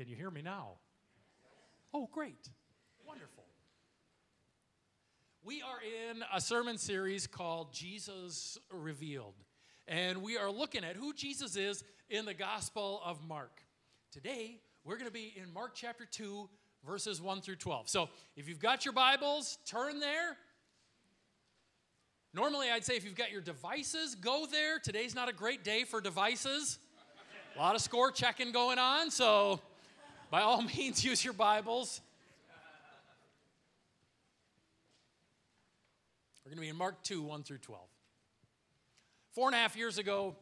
Can you hear me now? Oh, great. Wonderful. We are in a sermon series called Jesus Revealed, and we are looking at who Jesus is in the Gospel of Mark. Today, we're going to be in Mark chapter 2, verses 1 through 12. So if you've got your Bibles, turn there. Normally, I'd say if you've got your devices, go there. Today's not a great day for devices. A lot of score checking going on, so by all means, use your Bibles. We're going to be in Mark 2, 1 through 12. 4.5 years ago,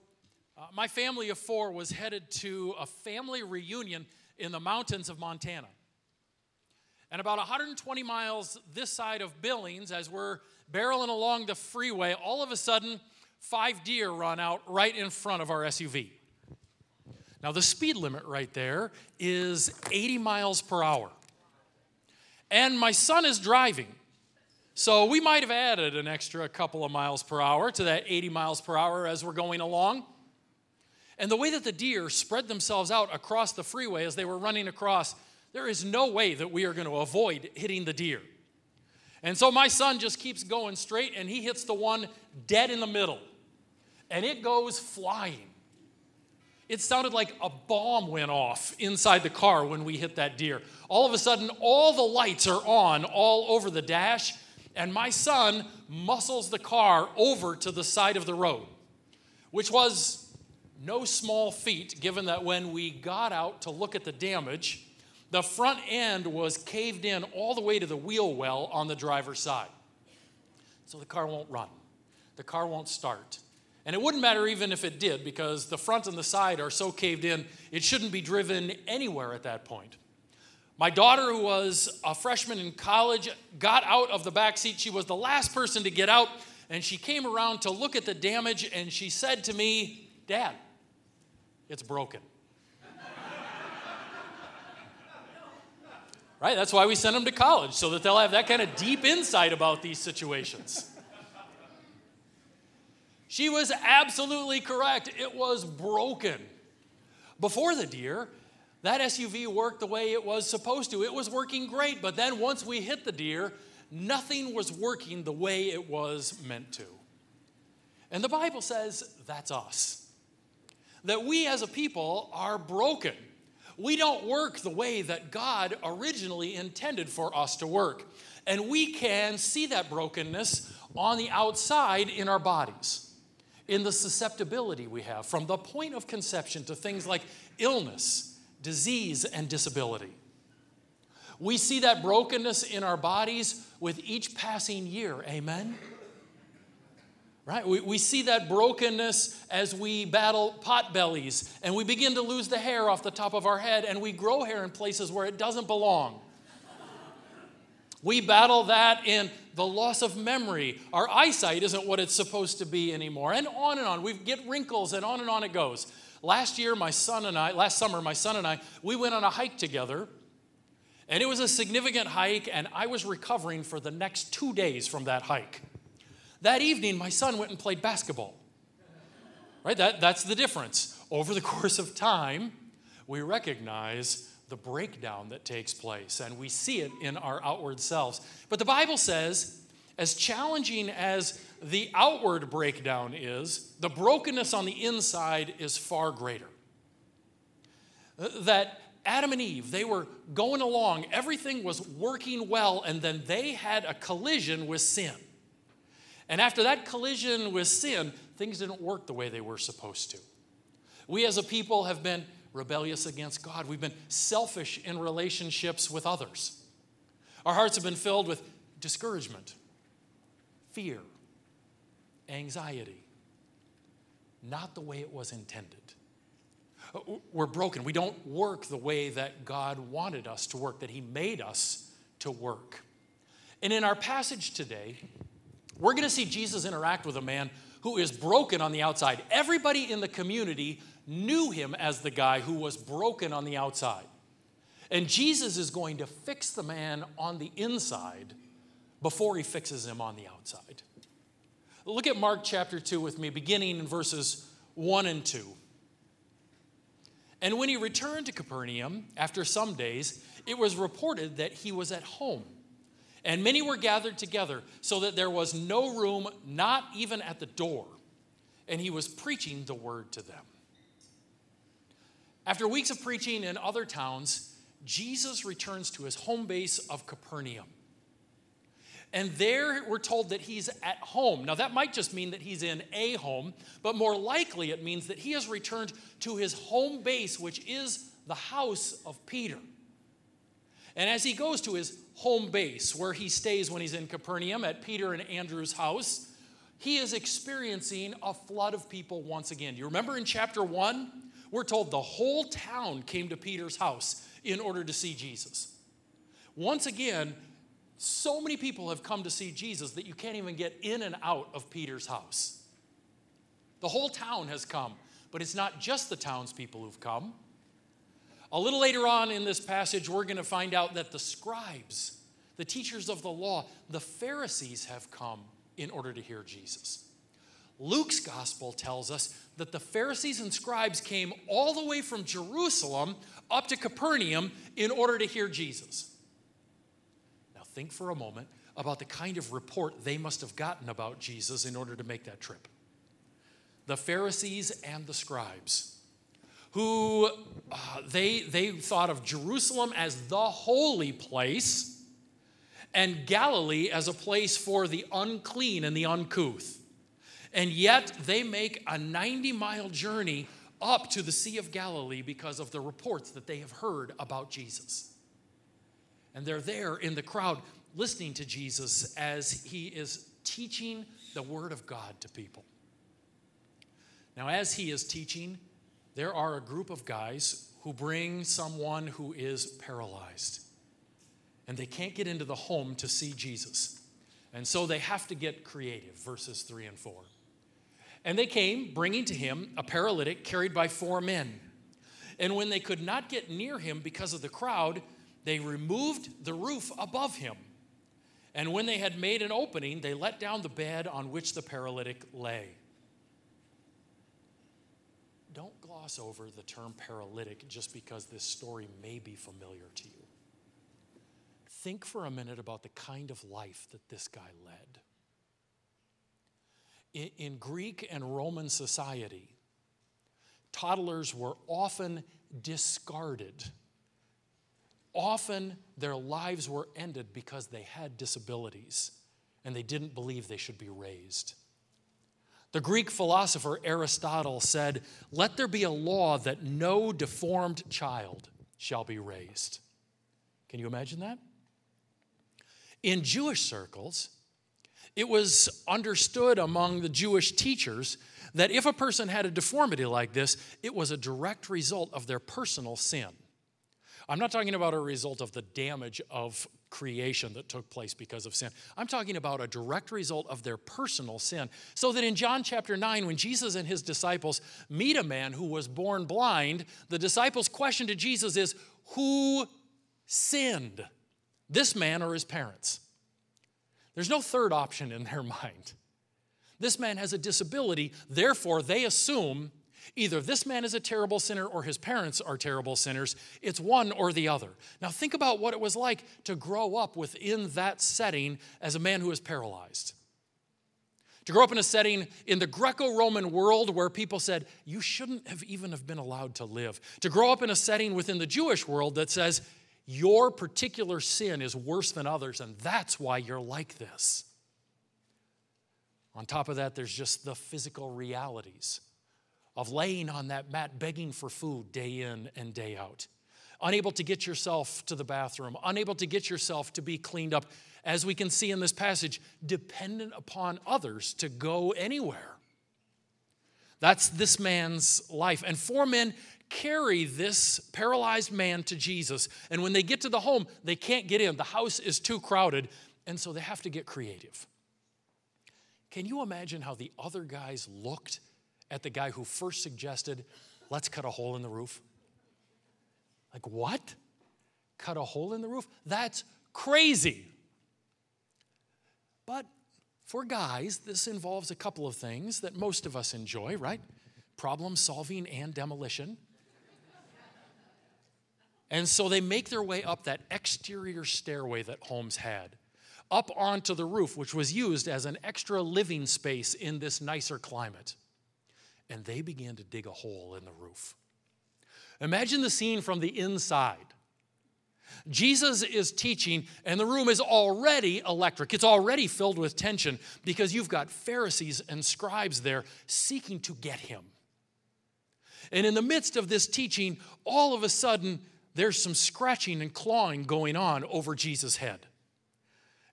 my family of four was headed to a family reunion in the mountains of Montana. And about 120 miles this side of Billings, as we're barreling along the freeway, all of a sudden, 5 deer run out right in front of our SUV. Now, the speed limit right there is 80 miles per hour. And my son is driving. So we might have added an extra couple of miles per hour to that 80 miles per hour as we're going along. And the way that the deer spread themselves out across the freeway as they were running across, there is no way that we are going to avoid hitting the deer. And so my son just keeps going straight, and he hits the one dead in the middle. And it goes flying. It sounded like a bomb went off inside the car when we hit that deer. All of a sudden, all the lights are on all over the dash, and my son muscles the car over to the side of the road, which was no small feat, given that when we got out to look at the damage, the front end was caved in all the way to the wheel well on the driver's side. So the car won't run. The car won't start. And it wouldn't matter even if it did, because the front and the side are so caved in, it shouldn't be driven anywhere at that point. My daughter, who was a freshman in college, got out of the back seat. She was the last person to get out, and she came around to look at the damage, and she said to me, "Dad, it's broken." Right? That's why we send them to college, so that they'll have that kind of deep insight about these situations. She was absolutely correct. It was broken. Before the deer, that SUV worked the way it was supposed to. It was working great, but then once we hit the deer, nothing was working the way it was meant to. And the Bible says that's us. That we as a people are broken. We don't work the way that God originally intended for us to work. And we can see that brokenness on the outside in our bodies, in the susceptibility we have from the point of conception to things like illness, disease, and disability. We see that brokenness in our bodies with each passing year. Amen? Right? We see that brokenness as we battle pot bellies, and we begin to lose the hair off the top of our head, and we grow hair in places where it doesn't belong. We battle that in the loss of memory. Our eyesight isn't what it's supposed to be anymore, and on. We get wrinkles, and on it goes. Last summer, my son and I, we went on a hike together, and it was a significant hike, and I was recovering for the next 2 days from that hike. That evening, my son went and played basketball. Right? That's the difference. Over the course of time, we recognize the breakdown that takes place, and we see it in our outward selves. But the Bible says, as challenging as the outward breakdown is, the brokenness on the inside is far greater. That Adam and Eve, they were going along, everything was working well, and then they had a collision with sin. And after that collision with sin, things didn't work the way they were supposed to. We as a people have been rebellious against God. We've been selfish in relationships with others. Our hearts have been filled with discouragement, fear, anxiety. Not the way it was intended. We're broken. We don't work the way that God wanted us to work, that He made us to work. And in our passage today, we're going to see Jesus interact with a man who is broken on the outside. Everybody in the community knew him as the guy who was broken on the outside. And Jesus is going to fix the man on the inside before he fixes him on the outside. Look at Mark chapter 2 with me, beginning in verses 1 and 2. And when he returned to Capernaum, after some days, it was reported that he was at home. And many were gathered together, so that there was no room, not even at the door. And he was preaching the word to them. After weeks of preaching in other towns, Jesus returns to his home base of Capernaum. And there we're told that he's at home. Now that might just mean that he's in a home, but more likely it means that he has returned to his home base, which is the house of Peter. And as he goes to his home base, where he stays when he's in Capernaum, at Peter and Andrew's house, he is experiencing a flood of people once again. You remember in chapter 1, we're told the whole town came to Peter's house in order to see Jesus. Once again, so many people have come to see Jesus that you can't even get in and out of Peter's house. The whole town has come, but it's not just the townspeople who've come. A little later on in this passage, we're going to find out that the scribes, the teachers of the law, the Pharisees have come in order to hear Jesus. Luke's gospel tells us that the Pharisees and scribes came all the way from Jerusalem up to Capernaum in order to hear Jesus. Think for a moment about the kind of report they must have gotten about Jesus in order to make that trip. The Pharisees and the scribes, who they thought of Jerusalem as the holy place and Galilee as a place for the unclean and the uncouth. And yet they make a 90-mile journey up to the Sea of Galilee because of the reports that they have heard about Jesus. And they're there in the crowd listening to Jesus as he is teaching the word of God to people. Now, as he is teaching, there are a group of guys who bring someone who is paralyzed. And they can't get into the home to see Jesus. And so they have to get creative, verses 3 and 4. And they came, bringing to him a paralytic carried by 4 men. And when they could not get near him because of the crowd, they removed the roof above him, and when they had made an opening, they let down the bed on which the paralytic lay. Don't gloss over the term paralytic just because this story may be familiar to you. Think for a minute about the kind of life that this guy led. In Greek and Roman society, toddlers were often discarded. Often their lives were ended because they had disabilities and they didn't believe they should be raised. The Greek philosopher Aristotle said, "Let there be a law that no deformed child shall be raised." Can you imagine that? In Jewish circles, it was understood among the Jewish teachers that if a person had a deformity like this, it was a direct result of their personal sin. I'm not talking about a result of the damage of creation that took place because of sin. I'm talking about a direct result of their personal sin. So that in John chapter 9, when Jesus and his disciples meet a man who was born blind, the disciples' question to Jesus is, who sinned, this man or his parents? There's no third option in their mind. This man has a disability, therefore they assume either this man is a terrible sinner or his parents are terrible sinners. It's one or the other. Now think about what it was like to grow up within that setting as a man who is paralyzed. To grow up in a setting in the Greco-Roman world where people said, you shouldn't have even have been allowed to live. To grow up in a setting within the Jewish world that says, your particular sin is worse than others and that's why you're like this. On top of that, there's just the physical realities of laying on that mat, begging for food day in and day out. Unable to get yourself to the bathroom, unable to get yourself to be cleaned up. As we can see in this passage, dependent upon others to go anywhere. That's this man's life. And 4 men carry this paralyzed man to Jesus. And when they get to the home, they can't get in. The house is too crowded, and so they have to get creative. Can you imagine how the other guys looked at the guy who first suggested, let's cut a hole in the roof? Like, what? Cut a hole in the roof? That's crazy. But for guys, this involves a couple of things that most of us enjoy, right? Problem solving and demolition. And so they make their way up that exterior stairway that Holmes had, up onto the roof, which was used as an extra living space in this nicer climate. And they began to dig a hole in the roof. Imagine the scene from the inside. Jesus is teaching, and the room is already electric. It's already filled with tension because you've got Pharisees and scribes there seeking to get him. And in the midst of this teaching, all of a sudden, there's some scratching and clawing going on over Jesus' head.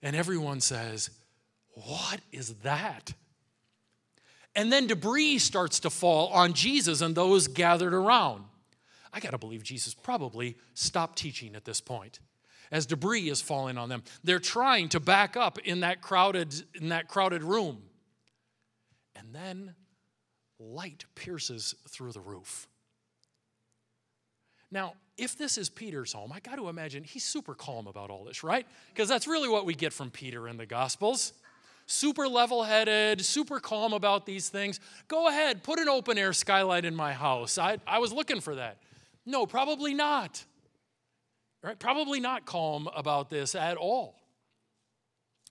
And everyone says, "What is that?" And then debris starts to fall on Jesus and those gathered around. I got to believe Jesus probably stopped teaching at this point as debris is falling on them. They're trying to back up in that crowded room. And then light pierces through the roof. Now, if this is Peter's home, I got to imagine he's super calm about all this, right? Because that's really what we get from Peter in the Gospels. Super level-headed, super calm about these things. Go ahead, put an open-air skylight in my house. I was looking for that. No, probably not. Right? Probably not calm about this at all.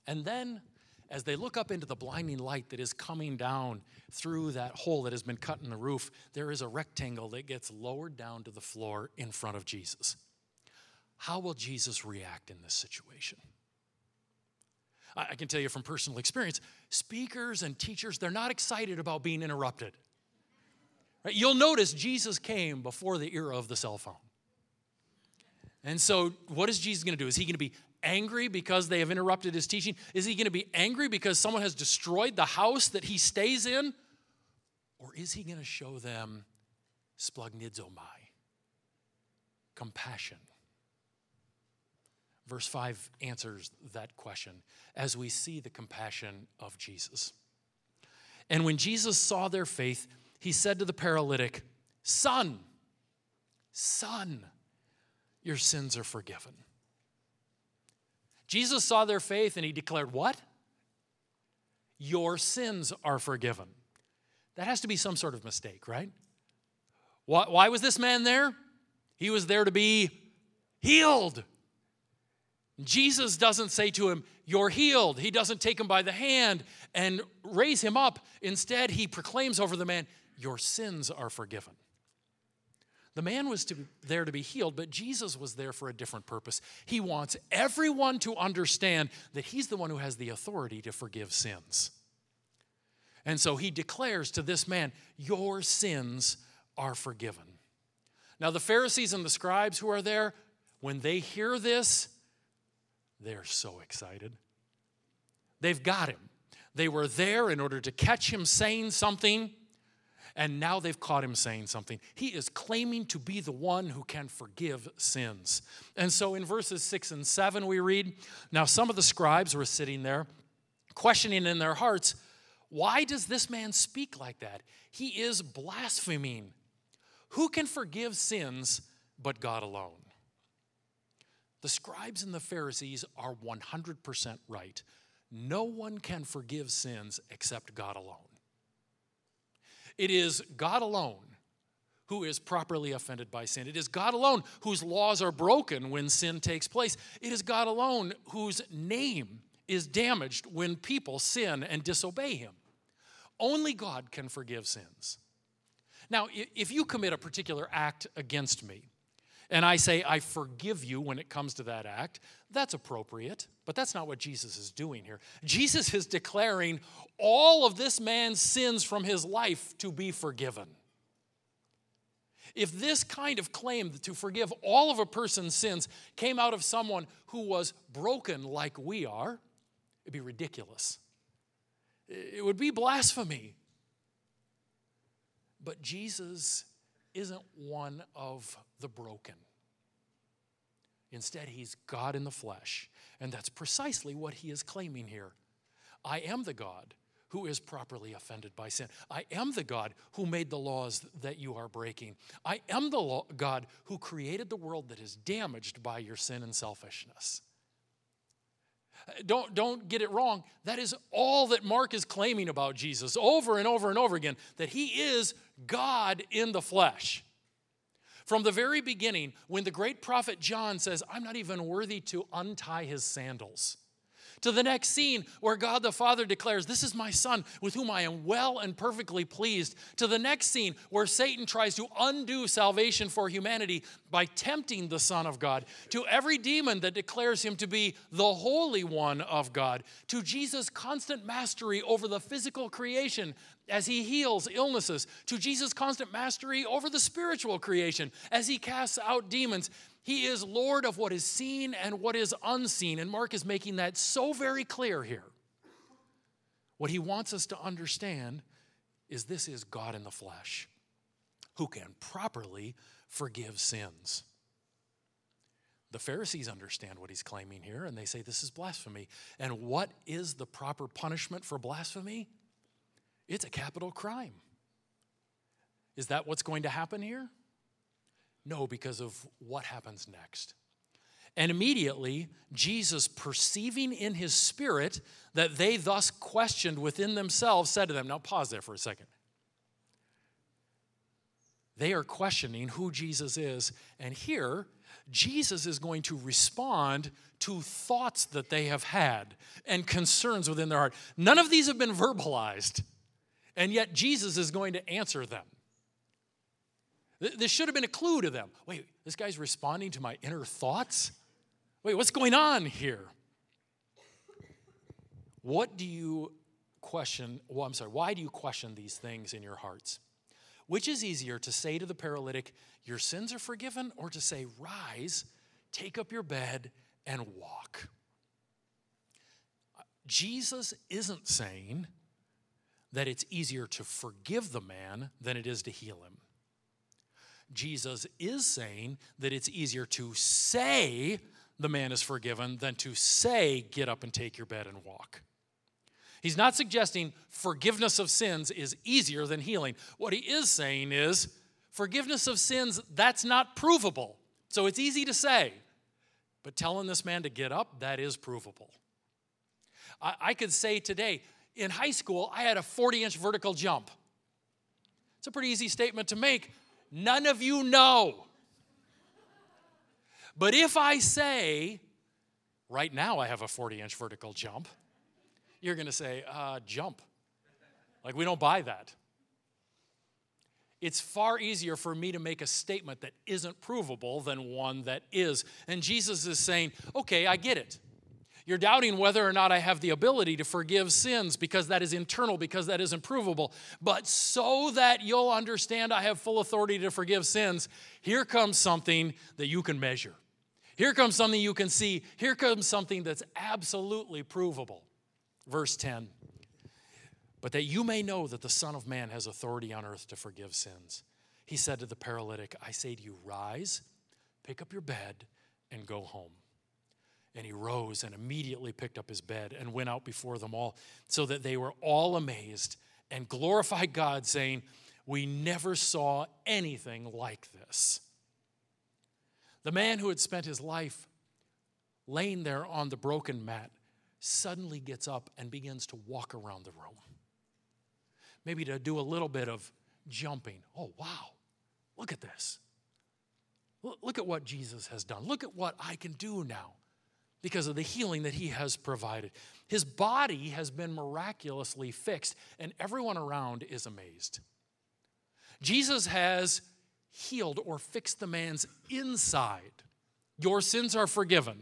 And then, as they look up into the blinding light that is coming down through that hole that has been cut in the roof, there is a rectangle that gets lowered down to the floor in front of Jesus. How will Jesus react in this situation? I can tell you from personal experience, speakers and teachers, they're not excited about being interrupted. Right? You'll notice Jesus came before the era of the cell phone. And so what is Jesus going to do? Is he going to be angry because they have interrupted his teaching? Is he going to be angry because someone has destroyed the house that he stays in? Or is he going to show them splagnidzomai, compassion? Verse 5 answers that question as we see the compassion of Jesus. And when Jesus saw their faith, he said to the paralytic, Son, your sins are forgiven." Jesus saw their faith and he declared, what? Your sins are forgiven. That has to be some sort of mistake, right? Why was this man there? He was there to be healed. Jesus doesn't say to him, "You're healed." He doesn't take him by the hand and raise him up. Instead, he proclaims over the man, "Your sins are forgiven." The man was there to be healed, but Jesus was there for a different purpose. He wants everyone to understand that he's the one who has the authority to forgive sins. And so he declares to this man, "Your sins are forgiven." Now, the Pharisees and the scribes who are there, when they hear this, they're so excited. They've got him. They were there in order to catch him saying something, and now they've caught him saying something. He is claiming to be the one who can forgive sins. And so in verses 6 and 7 we read, "Now some of the scribes were sitting there, questioning in their hearts, 'Why does this man speak like that? He is blaspheming. Who can forgive sins but God alone?'" The scribes and the Pharisees are 100% right. No one can forgive sins except God alone. It is God alone who is properly offended by sin. It is God alone whose laws are broken when sin takes place. It is God alone whose name is damaged when people sin and disobey him. Only God can forgive sins. Now, if you commit a particular act against me, and I say, "I forgive you" when it comes to that act, that's appropriate, but that's not what Jesus is doing here. Jesus is declaring all of this man's sins from his life to be forgiven. If this kind of claim to forgive all of a person's sins came out of someone who was broken like we are, it'd be ridiculous. It would be blasphemy. But Jesus isn't one of the broken. Instead, he's God in the flesh, and that's precisely what he is claiming here. I am the God who is properly offended by sin. I am the God who made the laws that you are breaking. I am the God who created the world that is damaged by your sin and selfishness. Don't get it wrong. That is all that Mark is claiming about Jesus over and over and over again, that he is God in the flesh. From the very beginning, when the great prophet John says, I'm not even worthy to untie his sandals, to the next scene where God the Father declares, this is my son with whom I am well and perfectly pleased, to the next scene where Satan tries to undo salvation for humanity by tempting the Son of God, to every demon that declares him to be the Holy One of God, to Jesus' constant mastery over the physical creation as he heals illnesses, to Jesus' constant mastery over the spiritual creation as he casts out demons. He is Lord of what is seen and what is unseen. And Mark is making that so very clear here. What he wants us to understand is this is God in the flesh who can properly forgive sins. The Pharisees understand what he's claiming here, and they say this is blasphemy. And what is the proper punishment for blasphemy? It's a capital crime. Is that what's going to happen here? No, because of what happens next. And immediately, Jesus, perceiving in his spirit that they thus questioned within themselves, said to them, now pause there for a second. They are questioning who Jesus is. And here, Jesus is going to respond to thoughts that they have had and concerns within their heart. None of these have been verbalized, and yet Jesus is going to answer them. This should have been a clue to them. Wait, this guy's responding to my inner thoughts? Wait, what's going on here? Why do you question these things in your hearts? Which is easier, to say to the paralytic, your sins are forgiven, or to say, rise, take up your bed, and walk? Jesus isn't saying that it's easier to forgive the man than it is to heal him. Jesus is saying that it's easier to say the man is forgiven than to say get up and take your bed and walk. He's not suggesting forgiveness of sins is easier than healing. What he is saying is forgiveness of sins, that's not provable. So it's easy to say, but telling this man to get up, that is provable. I could say today, in high school, I had a 40-inch vertical jump. It's a pretty easy statement to make. None of you know. But if I say, right now I have a 40-inch vertical jump, you're going to say, jump. Like, we don't buy that. It's far easier for me to make a statement that isn't provable than one that is. And Jesus is saying, okay, I get it. You're doubting whether or not I have the ability to forgive sins because that is internal, because that is improvable. But so that you'll understand I have full authority to forgive sins, here comes something that you can measure. Here comes something you can see. Here comes something that's absolutely provable. Verse 10, but that you may know that the Son of Man has authority on earth to forgive sins. He said to the paralytic, I say to you, rise, pick up your bed, and go home. And he rose and immediately picked up his bed and went out before them all, so that they were all amazed and glorified God, saying, we never saw anything like this. The man who had spent his life laying there on the broken mat suddenly gets up and begins to walk around the room. Maybe to do a little bit of jumping. Oh, wow, look at this. Look at what Jesus has done. Look at what I can do now, because of the healing that he has provided. His body has been miraculously fixed, and everyone around is amazed. Jesus has healed or fixed the man's inside. Your sins are forgiven.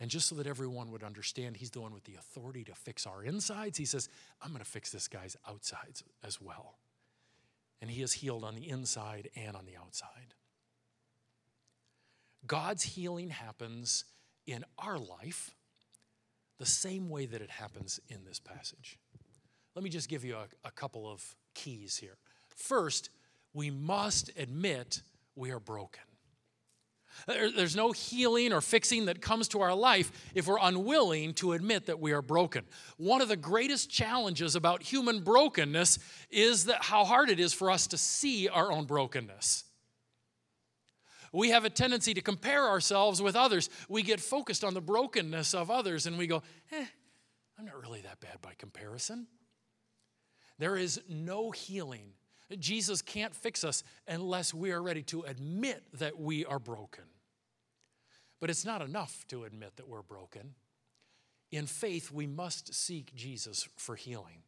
And just so that everyone would understand, he's the one with the authority to fix our insides. He says, I'm going to fix this guy's outsides as well. And he is healed on the inside and on the outside. God's healing happens in our life the same way that it happens in this passage. Let me just give you a couple of keys here. First, we must admit we are broken. There's no healing or fixing that comes to our life if we're unwilling to admit that we are broken. One of the greatest challenges about human brokenness is that how hard it is for us to see our own brokenness. We have a tendency to compare ourselves with others. We get focused on the brokenness of others, and we go, I'm not really that bad by comparison. There is no healing. Jesus can't fix us unless we are ready to admit that we are broken. But it's not enough to admit that we're broken. In faith, we must seek Jesus for healing.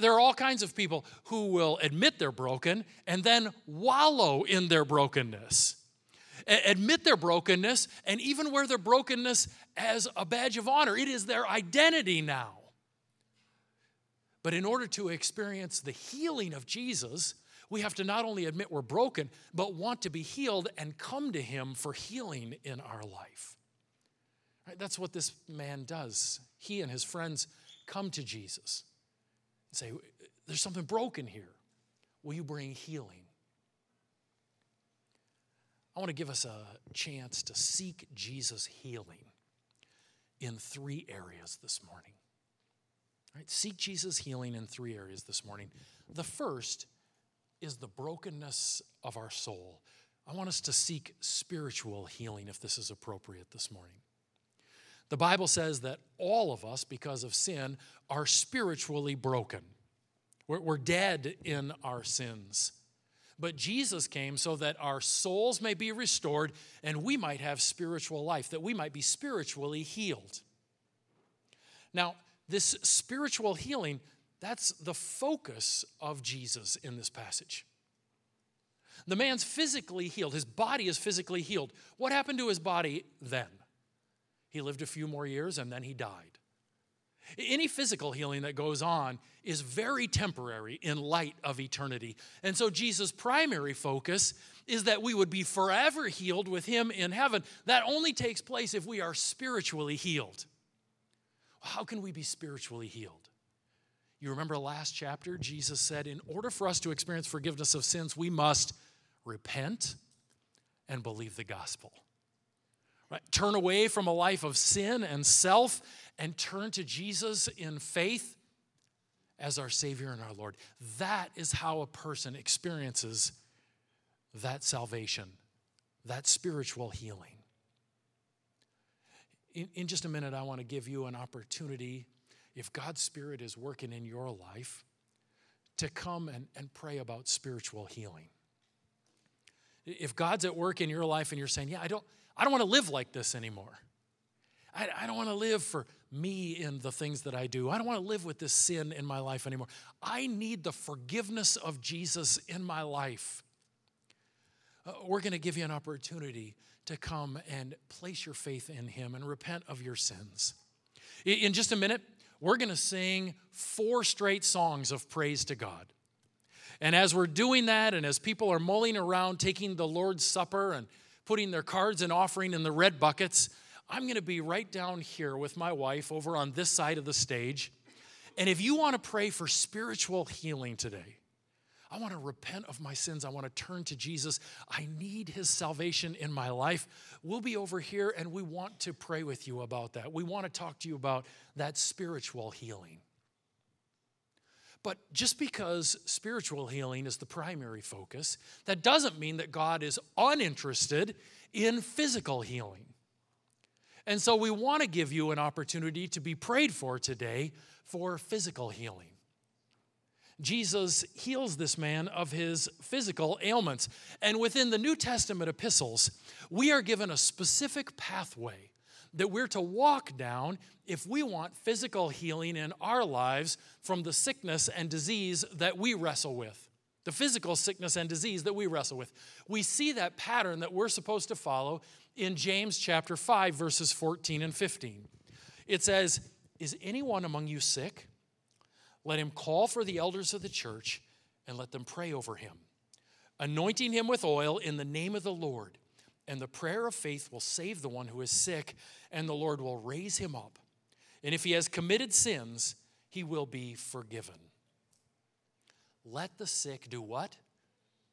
There are all kinds of people who will admit they're broken and then wallow in their brokenness. Admit their brokenness and even wear their brokenness as a badge of honor. It is their identity now. But in order to experience the healing of Jesus, we have to not only admit we're broken, but want to be healed and come to him for healing in our life. Right? That's what this man does. He and his friends come to Jesus and say, there's something broken here. Will you bring healing? I want to give us a chance to seek Jesus' healing in three areas this morning. All right, seek Jesus' healing in three areas this morning. The first is the brokenness of our soul. I want us to seek spiritual healing if this is appropriate this morning. The Bible says that all of us, because of sin, are spiritually broken. We're dead in our sins. But Jesus came so that our souls may be restored and we might have spiritual life, that we might be spiritually healed. Now, this spiritual healing, that's the focus of Jesus in this passage. The man's physically healed. His body is physically healed. What happened to his body then? He lived a few more years and then he died. Any physical healing that goes on is very temporary in light of eternity. And so Jesus' primary focus is that we would be forever healed with him in heaven. That only takes place if we are spiritually healed. How can we be spiritually healed? You remember last chapter, Jesus said, in order for us to experience forgiveness of sins, we must repent and believe the gospel. Right? Turn away from a life of sin and self and turn to Jesus in faith as our Savior and our Lord. That is how a person experiences that salvation, that spiritual healing. In just a minute, I want to give you an opportunity, if God's Spirit is working in your life, to come and pray about spiritual healing. If God's at work in your life and you're saying, yeah, I don't want to live like this anymore. I don't want to live for me and the things that I do. I don't want to live with this sin in my life anymore. I need the forgiveness of Jesus in my life. We're going to give you an opportunity to come and place your faith in him and repent of your sins. In just a minute, we're going to sing 4 straight songs of praise to God. And as we're doing that, and as people are mulling around taking the Lord's Supper and putting their cards and offering in the red buckets, I'm going to be right down here with my wife over on this side of the stage. And if you want to pray for spiritual healing today, I want to repent of my sins. I want to turn to Jesus. I need his salvation in my life. We'll be over here and we want to pray with you about that. We want to talk to you about that spiritual healing. But just because spiritual healing is the primary focus, that doesn't mean that God is uninterested in physical healing. And so we want to give you an opportunity to be prayed for today for physical healing. Jesus heals this man of his physical ailments. And within the New Testament epistles, we are given a specific pathway that we're to walk down if we want physical healing in our lives from the sickness and disease that we wrestle with. The physical sickness and disease that we wrestle with. We see that pattern that we're supposed to follow in James chapter 5, verses 14 and 15. It says, "Is anyone among you sick? Let him call for the elders of the church and let them pray over him, anointing him with oil in the name of the Lord. And the prayer of faith will save the one who is sick, and the Lord will raise him up. And if he has committed sins, he will be forgiven." Let the sick do what?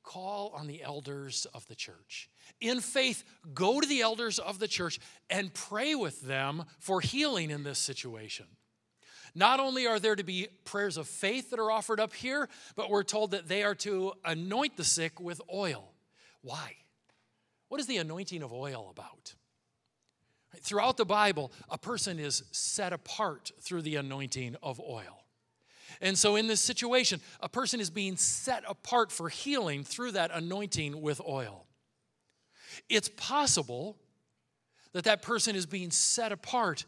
Call on the elders of the church. In faith, go to the elders of the church and pray with them for healing in this situation. Not only are there to be prayers of faith that are offered up here, but we're told that they are to anoint the sick with oil. Why? What is the anointing of oil about? Throughout the Bible, a person is set apart through the anointing of oil. And so in this situation, a person is being set apart for healing through that anointing with oil. It's possible that that person is being set apart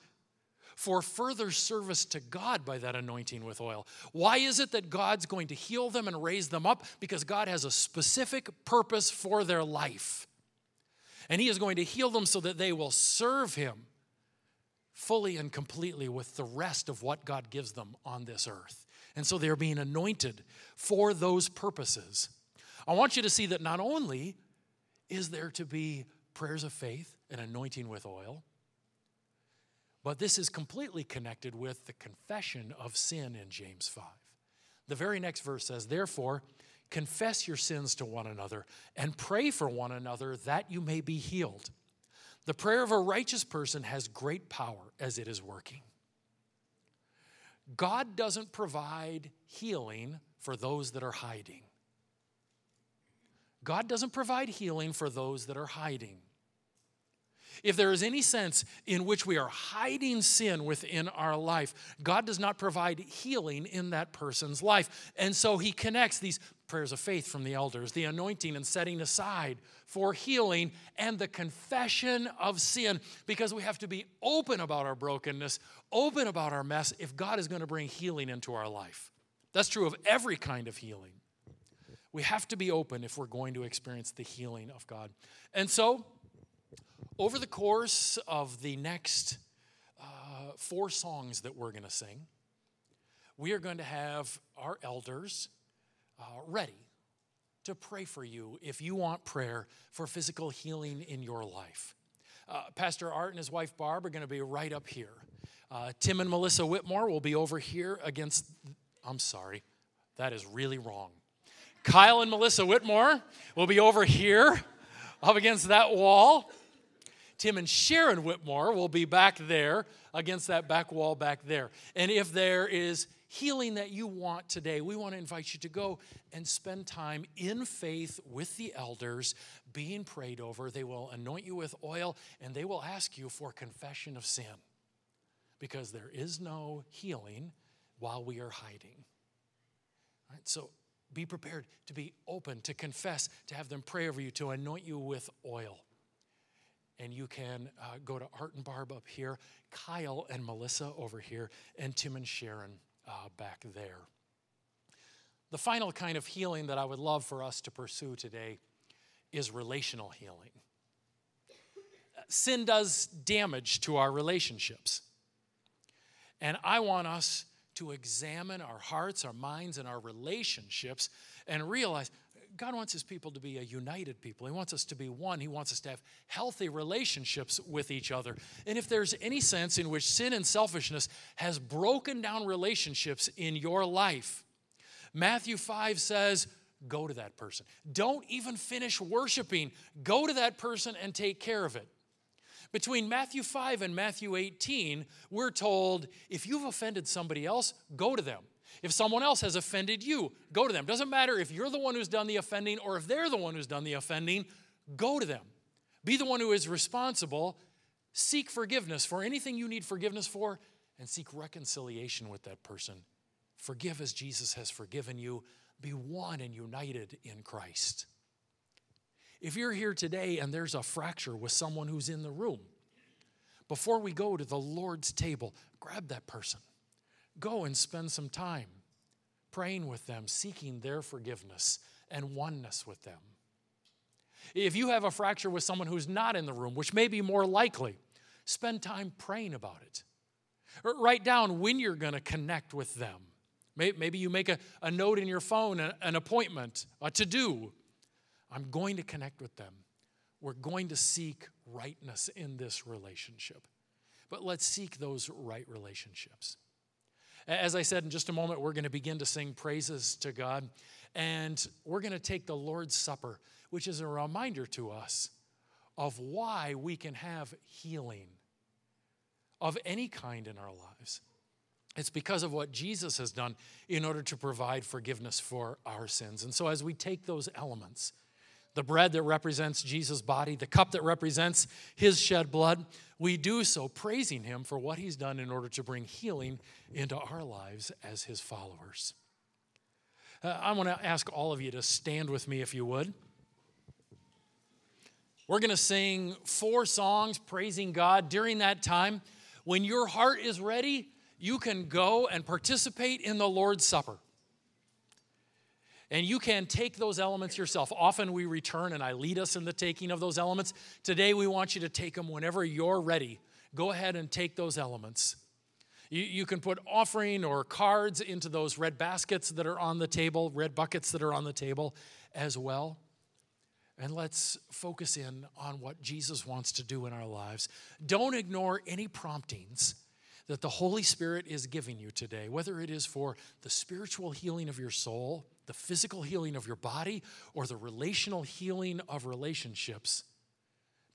for further service to God by that anointing with oil. Why is it that God's going to heal them and raise them up? Because God has a specific purpose for their life. And he is going to heal them so that they will serve him fully and completely with the rest of what God gives them on this earth. And so they're being anointed for those purposes. I want you to see that not only is there to be prayers of faith and anointing with oil, but this is completely connected with the confession of sin in James 5. The very next verse says, "Therefore, confess your sins to one another and pray for one another that you may be healed. The prayer of a righteous person has great power as it is working." God doesn't provide healing for those that are hiding. God doesn't provide healing for those that are hiding. If there is any sense in which we are hiding sin within our life, God does not provide healing in that person's life. And so he connects these prayers of faith from the elders, the anointing and setting aside for healing, and the confession of sin, because we have to be open about our brokenness, open about our mess, if God is going to bring healing into our life. That's true of every kind of healing. We have to be open if we're going to experience the healing of God. And so, over the course of the next 4 songs that we're going to sing, we are going to have our elders ready to pray for you if you want prayer for physical healing in your life. Pastor Art and his wife Barb are going to be right up here. Tim and Melissa Whitmore will be over here against, I'm sorry, that is really wrong. Kyle and Melissa Whitmore will be over here up against that wall. Tim and Sharon Whitmore will be back there against that back wall back there. And if there is healing that you want today, we want to invite you to go and spend time in faith with the elders being prayed over. They will anoint you with oil, and they will ask you for confession of sin, because there is no healing while we are hiding. All right, so be prepared to be open, to confess, to have them pray over you, to anoint you with oil. And you can go to Art and Barb up here, Kyle and Melissa over here, and Tim and Sharon back there. The final kind of healing that I would love for us to pursue today is relational healing. Sin does damage to our relationships. And I want us to examine our hearts, our minds, and our relationships and realize God wants his people to be a united people. He wants us to be one. He wants us to have healthy relationships with each other. And if there's any sense in which sin and selfishness has broken down relationships in your life, Matthew 5 says, go to that person. Don't even finish worshiping. Go to that person and take care of it. Between Matthew 5 and Matthew 18, we're told, if you've offended somebody else, go to them. If someone else has offended you, go to them. Doesn't matter if you're the one who's done the offending or if they're the one who's done the offending, go to them. Be the one who is responsible. Seek forgiveness for anything you need forgiveness for, and seek reconciliation with that person. Forgive as Jesus has forgiven you. Be one and united in Christ. If you're here today and there's a fracture with someone who's in the room, before we go to the Lord's table, grab that person. Go and spend some time praying with them, seeking their forgiveness and oneness with them. If you have a fracture with someone who's not in the room, which may be more likely, spend time praying about it. Or write down when you're going to connect with them. Maybe you make a note in your phone, an appointment, a to-do. I'm going to connect with them. We're going to seek rightness in this relationship. But let's seek those right relationships. As I said, in just a moment, we're going to begin to sing praises to God, and we're going to take the Lord's Supper, which is a reminder to us of why we can have healing of any kind in our lives. It's because of what Jesus has done in order to provide forgiveness for our sins. And so as we take those elements, the bread that represents Jesus' body, the cup that represents his shed blood, we do so praising him for what he's done in order to bring healing into our lives as his followers. I want to ask all of you to stand with me if you would. We're going to sing 4 songs praising God during that time. When your heart is ready, you can go and participate in the Lord's Supper. And you can take those elements yourself. Often we return and I lead us in the taking of those elements. Today we want you to take them whenever you're ready. Go ahead and take those elements. You can put offering or cards into those red baskets that are on the table, red buckets that are on the table as well. And let's focus in on what Jesus wants to do in our lives. Don't ignore any promptings that the Holy Spirit is giving you today, whether it is for the spiritual healing of your soul, the physical healing of your body, or the relational healing of relationships.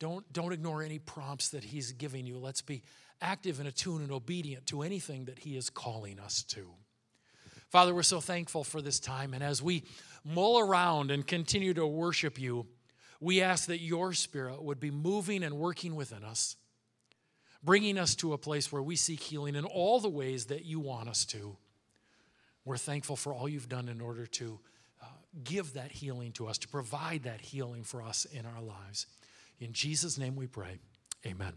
Don't ignore any prompts that he's giving you. Let's be active and attuned and obedient to anything that he is calling us to. Father, we're so thankful for this time. And as we mull around and continue to worship you, we ask that your Spirit would be moving and working within us, bringing us to a place where we seek healing in all the ways that you want us to. We're thankful for all you've done in order to give that healing to us, to provide that healing for us in our lives. In Jesus' name we pray, amen.